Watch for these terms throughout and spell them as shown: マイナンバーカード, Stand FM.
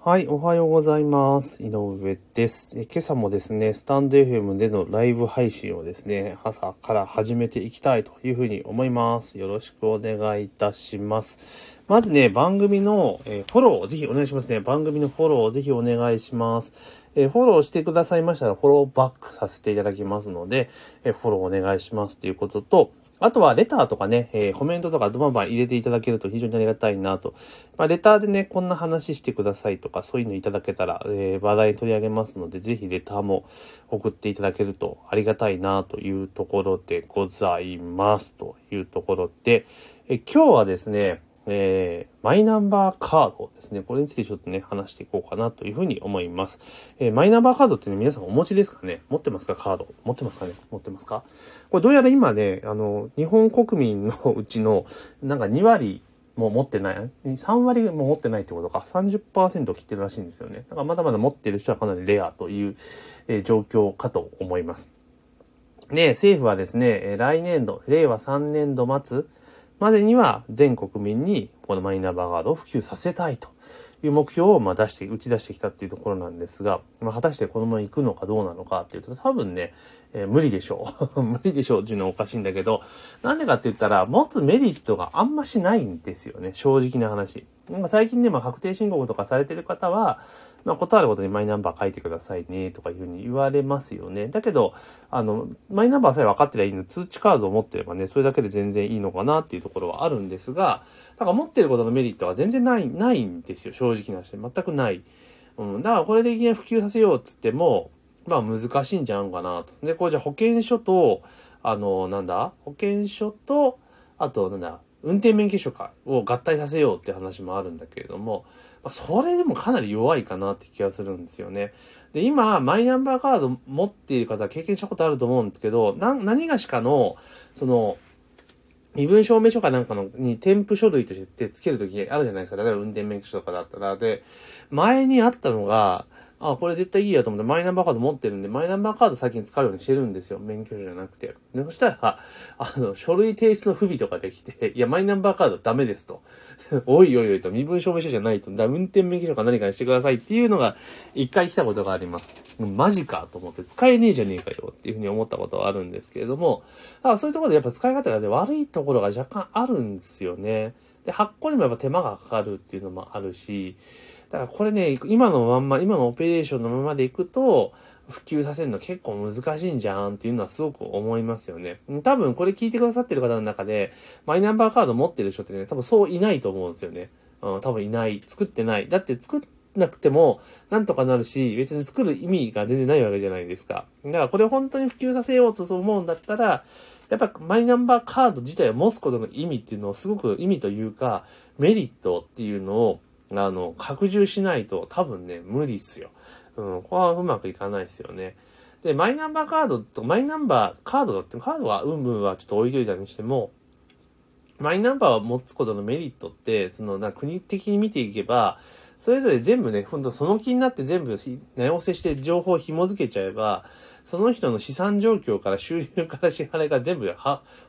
はい、おはようございます。井上です。今朝もですね、スタンド FM でのライブ配信をですね、朝から始めていきたいというふうに思います。よろしくお願いいたします。まずね、番組のフォローをぜひお願いしますね。番組のフォローをぜひお願いします。フォローしてくださいましたらフォローバックさせていただきますので、フォローお願いしますということと、あとはレターとかね、コメントとかバンバン入れていただけると非常にありがたいなと。まあ、レターでね、こんな話してくださいとか、そういうのいただけたら、話題取り上げますので、ぜひレターも送っていただけるとありがたいなというところでございます。というところで、今日はですね、マイナンバーカードですね。これについてちょっとね、話していこうかなというふうに思います。マイナンバーカードってね、皆さんお持ちですかね？持ってますか？カード。持ってますかね？持ってますか？これどうやら今ね、日本国民のうちの、なんか2割も持ってない、3割も持ってないってことか、30% 切ってるらしいんですよね。だからまだまだ持ってる人はかなりレアという、状況かと思います。で、政府はですね、来年度、令和3年度末、までには全国民にこのマイナンバーカードを普及させたいという目標を打ち出してきたっていうところなんですが、果たしてこのまま行くのかどうなのかっていうと、多分ね、無理でしょう。無理でしょうっていうのはおかしいんだけど、なんでかって言ったら、持つメリットがあんましないんですよね、正直な話。なんか最近ね、確定申告とかされてる方は、ことあることにマイナンバー書いてくださいね、とかいうふうに言われますよね。だけど、マイナンバーさえ分かってりゃいいの、通知カードを持ってればね、それだけで全然いいのかなっていうところはあるんですが、だから持ってることのメリットは全然ないんですよ、正直な話。全くない。だからこれでいきなり普及させようっつっても、難しいんじゃんかなと。で、これじゃ保険証と、保険証と、あと、運転免許証かを合体させようって話もあるんだけれども、それでもかなり弱いかなって気がするんですよね。で、今マイナンバーカード持っている方は経験したことあると思うんですけど、何がしかのその身分証明書かなんかのに添付書類としてつけるときあるじゃないですか。例えば運転免許証とかだったら、で前にあったのが、これ絶対いいやと思って、マイナンバーカード持ってるんで、マイナンバーカード最近使うようにしてるんですよ。免許証じゃなくて。で、そしたら、書類提出の不備とかできて、いや、マイナンバーカードダメですと。おいと、身分証明書じゃないと。運転免許証か何かにしてくださいっていうのが、一回来たことがあります。マジかと思って、使えねえじゃねえかよっていうふうに思ったことはあるんですけれども、そういうところでやっぱ使い方がね、悪いところが若干あるんですよね。で、発行にもやっぱ手間がかかるっていうのもあるし、だからこれね、今のオペレーションのままでいくと、普及させるの結構難しいんじゃんっていうのはすごく思いますよね。多分これ聞いてくださってる方の中で、マイナンバーカード持ってる人ってね、多分そういないと思うんですよね。多分いない。作ってない。だって作ってなくてもなんとかなるし、別に作る意味が全然ないわけじゃないですか。だからこれを本当に普及させようと思うんだったら、やっぱマイナンバーカード自体を持つことの意味っていうのを、すごく意味というかメリットっていうのを拡充しないと、多分ね、無理っすよ。これはうまくいかないですよね。で、カードはちょっと置いといたにしても、マイナンバーを持つことのメリットって、国的に見ていけば、それぞれ全部ね、その気になって全部直せして情報を紐付けちゃえば、その人の資産状況から収入から支払いから全部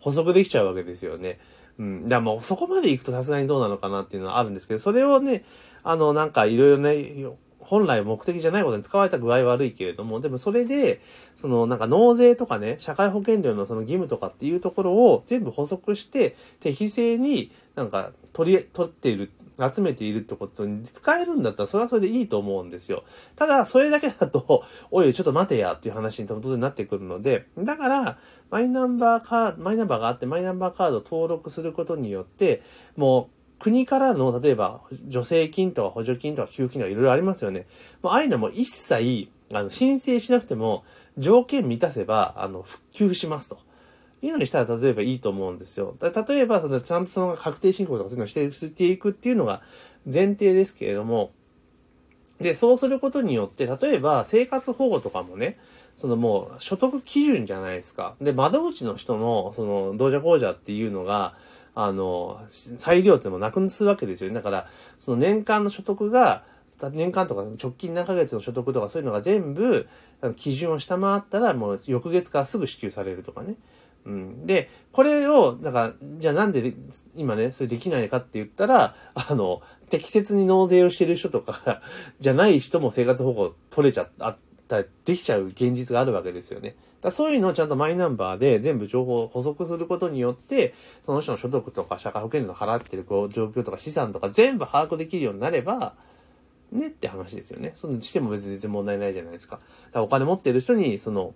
補足できちゃうわけですよね。だからもうそこまで行くとさすがにどうなのかなっていうのはあるんですけど、それをね、いろいろね、本来目的じゃないことに使われた具合悪いけれども、でもそれで、納税とかね、社会保険料の義務とかっていうところを全部補足して、適正に取っている、集めているってことに使えるんだったら、それはそれでいいと思うんですよ。ただ、それだけだと、ちょっと待てやっていう話に当然なってくるので、だから、マイナンバーがあって、マイナンバーカードを登録することによって、もう、国からの、例えば、助成金とか補助金とか給付金とかいろいろありますよね。もう、ああいうのも一切、申請しなくても、条件満たせば、給付しますと。いうのにしたら、例えばいいと思うんですよ。例えば、ちゃんと確定申告とかそういうのをしていくっていうのが前提ですけれども、で、そうすることによって、例えば、生活保護とかもね、もう、所得基準じゃないですか。で、窓口の人の、どうじゃこうじゃっていうのが、裁量ってもなくするわけですよね。だから、年間の所得が、年間とか直近何ヶ月の所得とかそういうのが全部、基準を下回ったら、もう翌月からすぐ支給されるとかね。うん、でこれをだからじゃあなんで今ねそれできないかって言ったら適切に納税をしてる人とかじゃない人も生活保護取れちゃったできちゃう現実があるわけですよね。だそういうのをちゃんとマイナンバーで全部情報を補足することによってその人の所得とか社会保険料の払ってるこう状況とか資産とか全部把握できるようになればねって話ですよね。そのしても別に全然問題ないじゃないですか。だからお金持ってる人にその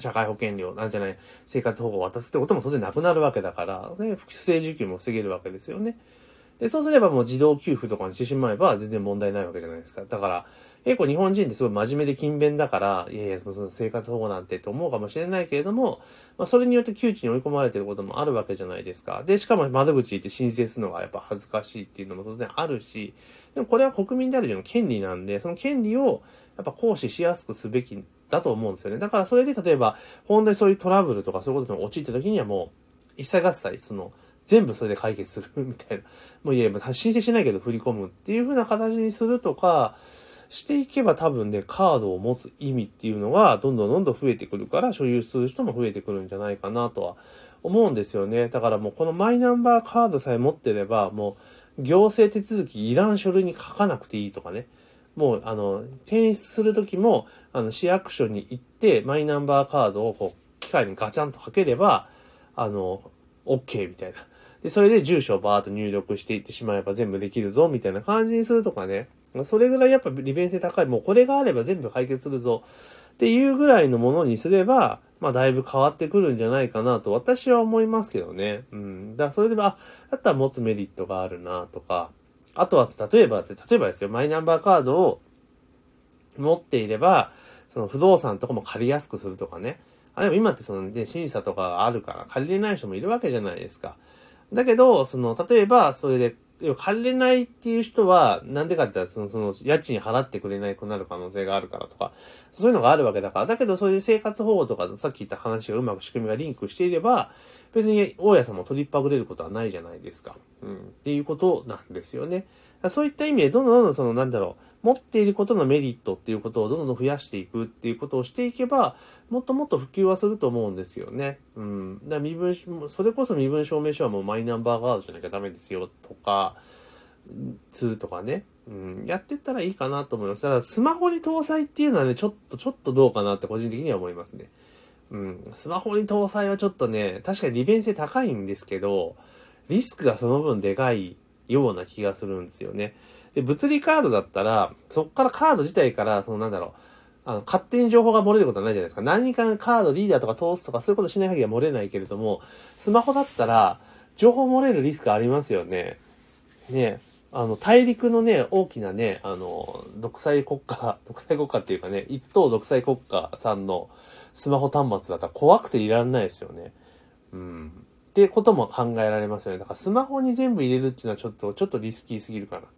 社会保険料なんじゃない生活保護を渡すってことも当然なくなるわけだから、ね、不正受給も防げるわけですよね。でそうすればもう自動給付とかにしてしまえば全然問題ないわけじゃないですか。だから結構日本人ってすごい真面目で勤勉だからいやいやその生活保護なんてと思うかもしれないけれども、まあ、それによって窮地に追い込まれてることもあるわけじゃないですか。でしかも窓口行って申請するのがやっぱ恥ずかしいっていうのも当然あるし、でもこれは国民である以上の権利なんでその権利をやっぱ行使しやすくすべきだと思うんですよね。だからそれで例えば本当にそういうトラブルとかそういうことに陥った時にはもう一切合切その全部それで解決するみたいな、もういや申請しないけど振り込むっていう風な形にするとかしていけば多分ねカードを持つ意味っていうのがどんどん増えてくるから所有する人も増えてくるんじゃないかなとは思うんですよね。だからもうこのマイナンバーカードさえ持ってればもう行政手続きいらん書類に書かなくていいとかね、もう転出するときも市役所に行ってマイナンバーカードをこう機械にガチャンとかければOK みたいな。でそれで住所をバーッと入力していってしまえば全部できるぞみたいな感じにするとかね。それぐらいやっぱ利便性高い、もうこれがあれば全部解決するぞっていうぐらいのものにすれば、まあだいぶ変わってくるんじゃないかなと私は思いますけどね。うん。だからそれでも、だったら持つメリットがあるなとか、あとは例えばですよ、マイナンバーカードを持っていれば、その不動産とかも借りやすくするとかね。でも今ってそのね、審査とかがあるから借りれない人もいるわけじゃないですか。だけど、例えば、それで、借りれないっていう人は、なんでかって言ったら、家賃払ってくれないくなる可能性があるからとか、そういうのがあるわけだから。だけど、それで生活保護とか、さっき言った話がうまく仕組みがリンクしていれば、別に大家さんも取りっぱぐれることはないじゃないですか。うん。っていうことなんですよね。そういった意味で、どんどん持っていることのメリットっていうことをどんどん増やしていくっていうことをしていけば、もっと普及はすると思うんですよね。うん。だからそれこそ身分証明書はもうマイナンバーカードじゃなきゃダメですよとか、するとかね。うん。やってったらいいかなと思います。だからスマホに搭載っていうのはね、ちょっとどうかなって個人的には思いますね。うん。スマホに搭載はちょっとね、確かに利便性高いんですけど、リスクがその分でかいような気がするんですよね。で、物理カードだったら、そっからカード自体から、勝手に情報が漏れることはないじゃないですか。何かカードリーダーとか通すとかそういうことしない限りは漏れないけれども、スマホだったら、情報漏れるリスクありますよね。ね、大陸のね、大きなね、独裁国家っていうかね、一党独裁国家さんのスマホ端末だったら怖くていられないですよね。うん。ってことも考えられますよね。だからスマホに全部入れるっていうのはちょっとリスキーすぎるかなと。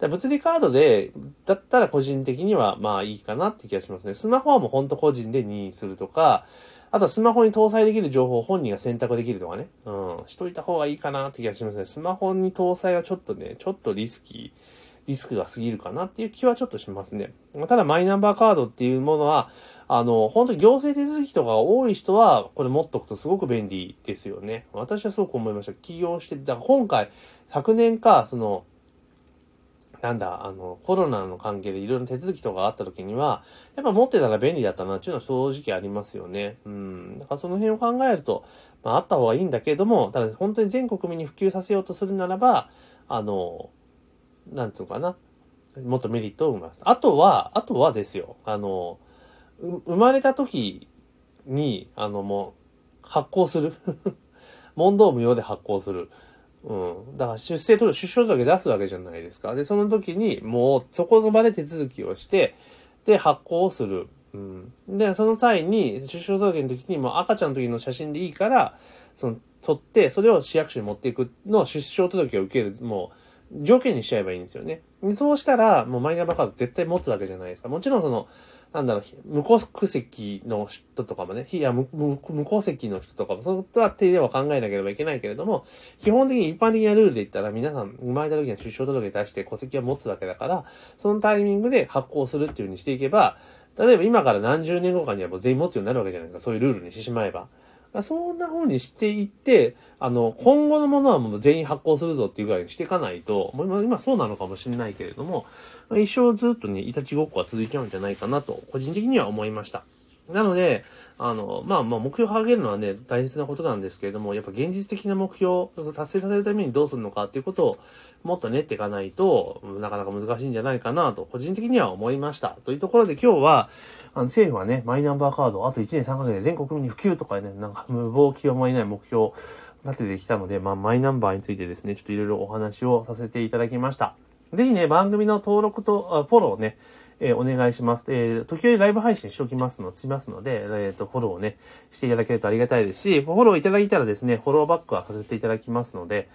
物理カードで、だったら個人的にはまあいいかなって気がしますね。スマホはもうほんと個人で任意するとか、あとはスマホに搭載できる情報を本人が選択できるとかね。うん。しといた方がいいかなって気がしますね。スマホに搭載はちょっとリスクが過ぎるかなっていう気はちょっとしますね。ただマイナンバーカードっていうものは、本当に行政手続きとかが多い人は、これ持っとくとすごく便利ですよね。私はすごく思いました。起業して、だから今回、昨年か、コロナの関係でいろいろ手続きとかあった時には、やっぱ持ってたら便利だったなっていうのは正直ありますよね。だからその辺を考えると、まああった方がいいんだけども、ただ本当に全国民に普及させようとするならば、もっとメリットを生みます。あとはですよ、生まれた時に、もう、発行する。問答無用で発行する。うん。だから出生届出すわけじゃないですか。で、その時に、もう、そこの場で手続きをして、で、発行をする。うん。で、その際に、出生届の時に、もう赤ちゃんの時の写真でいいから、撮って、それを市役所に持っていくのを出生届を受ける、もう、条件にしちゃえばいいんですよね。でそうしたら、もうマイナンバーカード絶対持つわけじゃないですか。もちろん無戸籍の人とかもね、無戸籍の人とかも、そうは手では考えなければいけないけれども、基本的に一般的なルールで言ったら、皆さん生まれた時には出生届出して戸籍は持つわけだから、そのタイミングで発行するっていう風にしていけば、例えば今から何十年後かにはもう全員持つようになるわけじゃないですか、そういうルールにしてしまえば。そんな風にしていって、今後のものはもう全員発行するぞっていうぐらいにしていかないと、もう今そうなのかもしれないけれども、一生ずっとね、いたちごっこは続いちゃうんじゃないかなと、個人的には思いました。なので、目標を上げるのはね、大切なことなんですけれども、やっぱ現実的な目標を達成させるためにどうするのかっていうことをもっと練っていかないと、なかなか難しいんじゃないかなと、個人的には思いました。というところで今日は、政府はね、マイナンバーカードをあと1年3ヶ月で全国民に普及とかね、なんか無謀極まりない目標を立ててきたので、マイナンバーについてですね、ちょっといろいろお話をさせていただきました。ぜひね、番組の登録とフォローをね、お願いします。時折ライブ配信しておきますの、で、フォローをね、していただけるとありがたいですし、フォローいただいたらですね、フォローバックはさせていただきますので、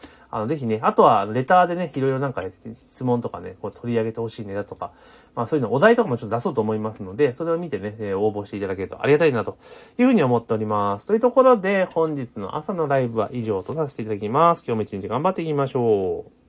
ぜひね、あとはレターでね、いろいろなんか、ね、質問とかね、こう取り上げてほしいねだとか、そういうのお題とかもちょっと出そうと思いますので、それを見てね、応募していただけるとありがたいなというふうに思っております。というところで、本日の朝のライブは以上とさせていただきます。今日も一日頑張っていきましょう。